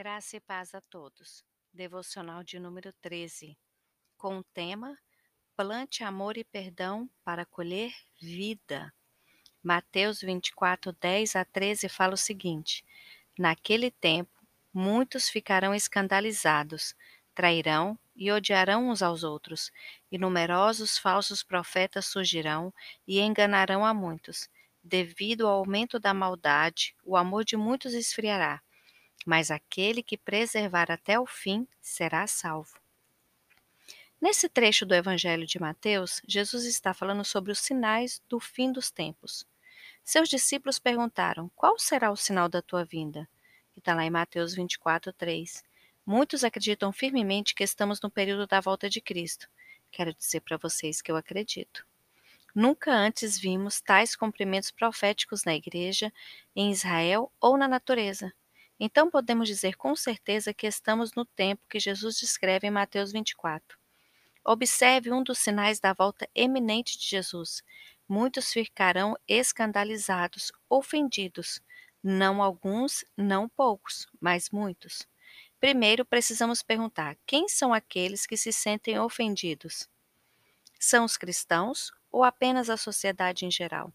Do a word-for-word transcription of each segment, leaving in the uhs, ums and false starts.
Graça e paz a todos. Devocional de número treze, com o tema Plante amor e perdão para colher vida. Mateus vinte e quatro, dez a treze fala o seguinte: Naquele tempo, muitos ficarão escandalizados, trairão e odiarão uns aos outros, e numerosos falsos profetas surgirão e enganarão a muitos. Devido ao aumento da maldade, o amor de muitos esfriará. Mas aquele que preservar até o fim será salvo. Nesse trecho do Evangelho de Mateus, Jesus está falando sobre os sinais do fim dos tempos. Seus discípulos perguntaram: qual será o sinal da tua vinda? Que está lá em Mateus vinte e quatro, três. Muitos acreditam firmemente que estamos no período da volta de Cristo. Quero dizer para vocês que eu acredito. Nunca antes vimos tais cumprimentos proféticos na igreja, em Israel ou na natureza. Então podemos dizer com certeza que estamos no tempo que Jesus descreve em Mateus vinte e quatro. Observe um dos sinais da volta eminente de Jesus. Muitos ficarão escandalizados, ofendidos. Não alguns, não poucos, mas muitos. Primeiro precisamos perguntar: quem são aqueles que se sentem ofendidos? São os cristãos ou apenas a sociedade em geral?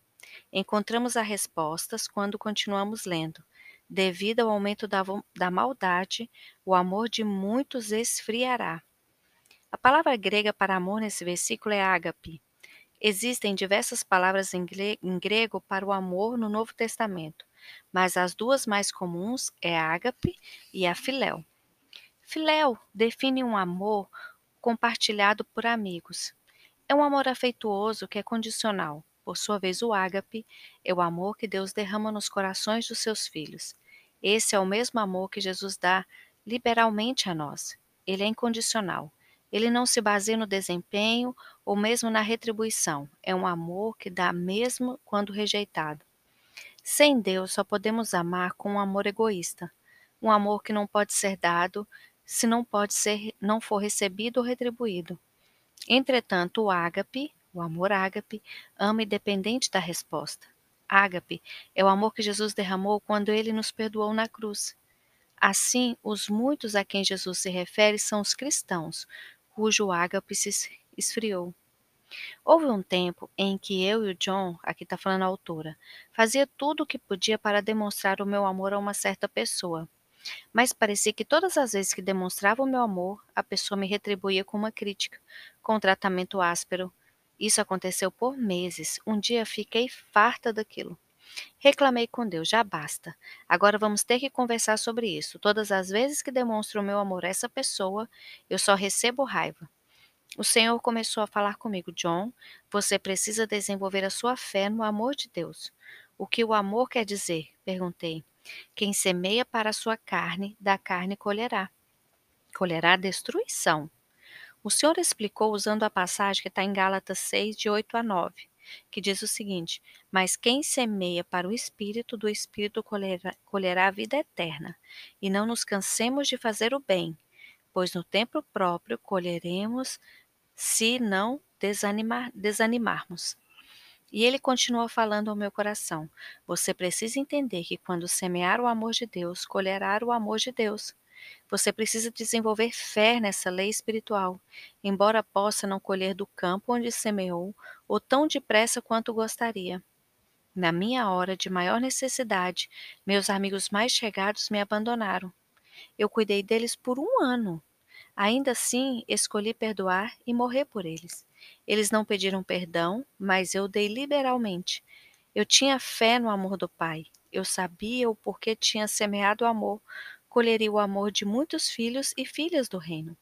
Encontramos as respostas quando continuamos lendo. Devido ao aumento da, da maldade, o amor de muitos esfriará. A palavra grega para amor nesse versículo é ágape. Existem diversas palavras em, em grego para o amor no Novo Testamento, mas as duas mais comuns é a ágape e a fileo. Fileo define um amor compartilhado por amigos. É um amor afetuoso que é condicional. Por sua vez, o ágape é o amor que Deus derrama nos corações dos seus filhos. Esse é o mesmo amor que Jesus dá liberalmente a nós. Ele é incondicional. Ele não se baseia no desempenho ou mesmo na retribuição. É um amor que dá mesmo quando rejeitado. Sem Deus, só podemos amar com um amor egoísta. Um amor que não pode ser dado se não pode ser, não for recebido ou retribuído. Entretanto, o ágape, o amor ágape, ama independente da resposta. Ágape é o amor que Jesus derramou quando ele nos perdoou na cruz. Assim, os muitos a quem Jesus se refere são os cristãos, cujo ágape se esfriou. Houve um tempo em que eu e o John, aqui está falando a autora, fazia tudo o que podia para demonstrar o meu amor a uma certa pessoa. Mas parecia que todas as vezes que demonstrava o meu amor, a pessoa me retribuía com uma crítica, com um tratamento áspero. Isso aconteceu por meses. Um dia fiquei farta daquilo. Reclamei com Deus: já basta. Agora vamos ter que conversar sobre isso. Todas as vezes que demonstro o meu amor a essa pessoa, eu só recebo raiva. O Senhor começou a falar comigo: John, você precisa desenvolver a sua fé no amor de Deus. O que o amor quer dizer? Perguntei. Quem semeia para a sua carne, da carne colherá. Colherá destruição. O Senhor explicou usando a passagem que está em Gálatas seis, de oito a nove, que diz o seguinte: mas quem semeia para o Espírito, do Espírito colherá, colherá a vida eterna, e não nos cansemos de fazer o bem, pois no tempo próprio colheremos se não desanimar, desanimarmos. E ele continua falando ao meu coração: você precisa entender que quando semear o amor de Deus, colherá o amor de Deus. Você precisa desenvolver fé nessa lei espiritual, embora possa não colher do campo onde semeou ou tão depressa quanto gostaria. Na minha hora de maior necessidade, meus amigos mais chegados me abandonaram. Eu cuidei deles por um ano. Ainda assim, escolhi perdoar e morrer por eles. Eles não pediram perdão, mas eu dei liberalmente. Eu tinha fé no amor do Pai. Eu sabia o porquê tinha semeado o amor. Colheria o amor de muitos filhos e filhas do reino.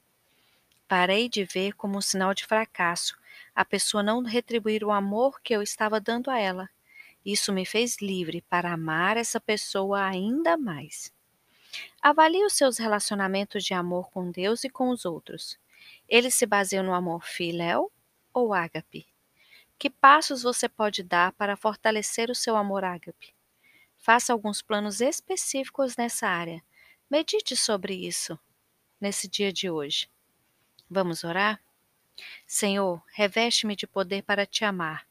Parei de ver como um sinal de fracasso a pessoa não retribuir o amor que eu estava dando a ela. Isso me fez livre para amar essa pessoa ainda mais. Avalie os seus relacionamentos de amor com Deus e com os outros. Eles se baseiam no amor filéu ou ágape? Que passos você pode dar para fortalecer o seu amor ágape? Faça alguns planos específicos nessa área. Medite sobre isso nesse dia de hoje. Vamos orar? Senhor, reveste-me de poder para te amar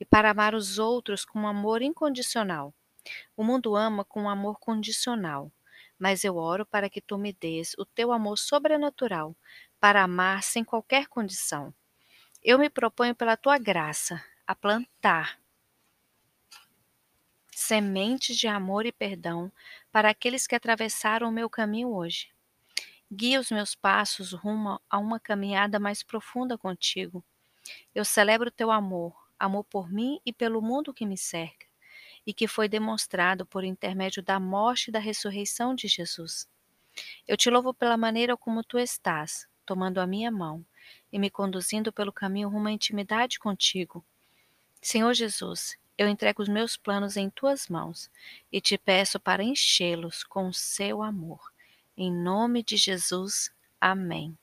e para amar os outros com um amor incondicional. O mundo ama com um amor condicional, mas eu oro para que tu me dês o teu amor sobrenatural, para amar sem qualquer condição. Eu me proponho pela tua graça a plantar sementes de amor e perdão para aqueles que atravessaram o meu caminho hoje. Guia os meus passos rumo a uma caminhada mais profunda contigo. Eu celebro teu amor, amor por mim e pelo mundo que me cerca, e que foi demonstrado por intermédio da morte e da ressurreição de Jesus. Eu te louvo pela maneira como tu estás, tomando a minha mão e me conduzindo pelo caminho rumo à intimidade contigo. Senhor Jesus, eu entrego os meus planos em tuas mãos e te peço para enchê-los com o seu amor. Em nome de Jesus, amém.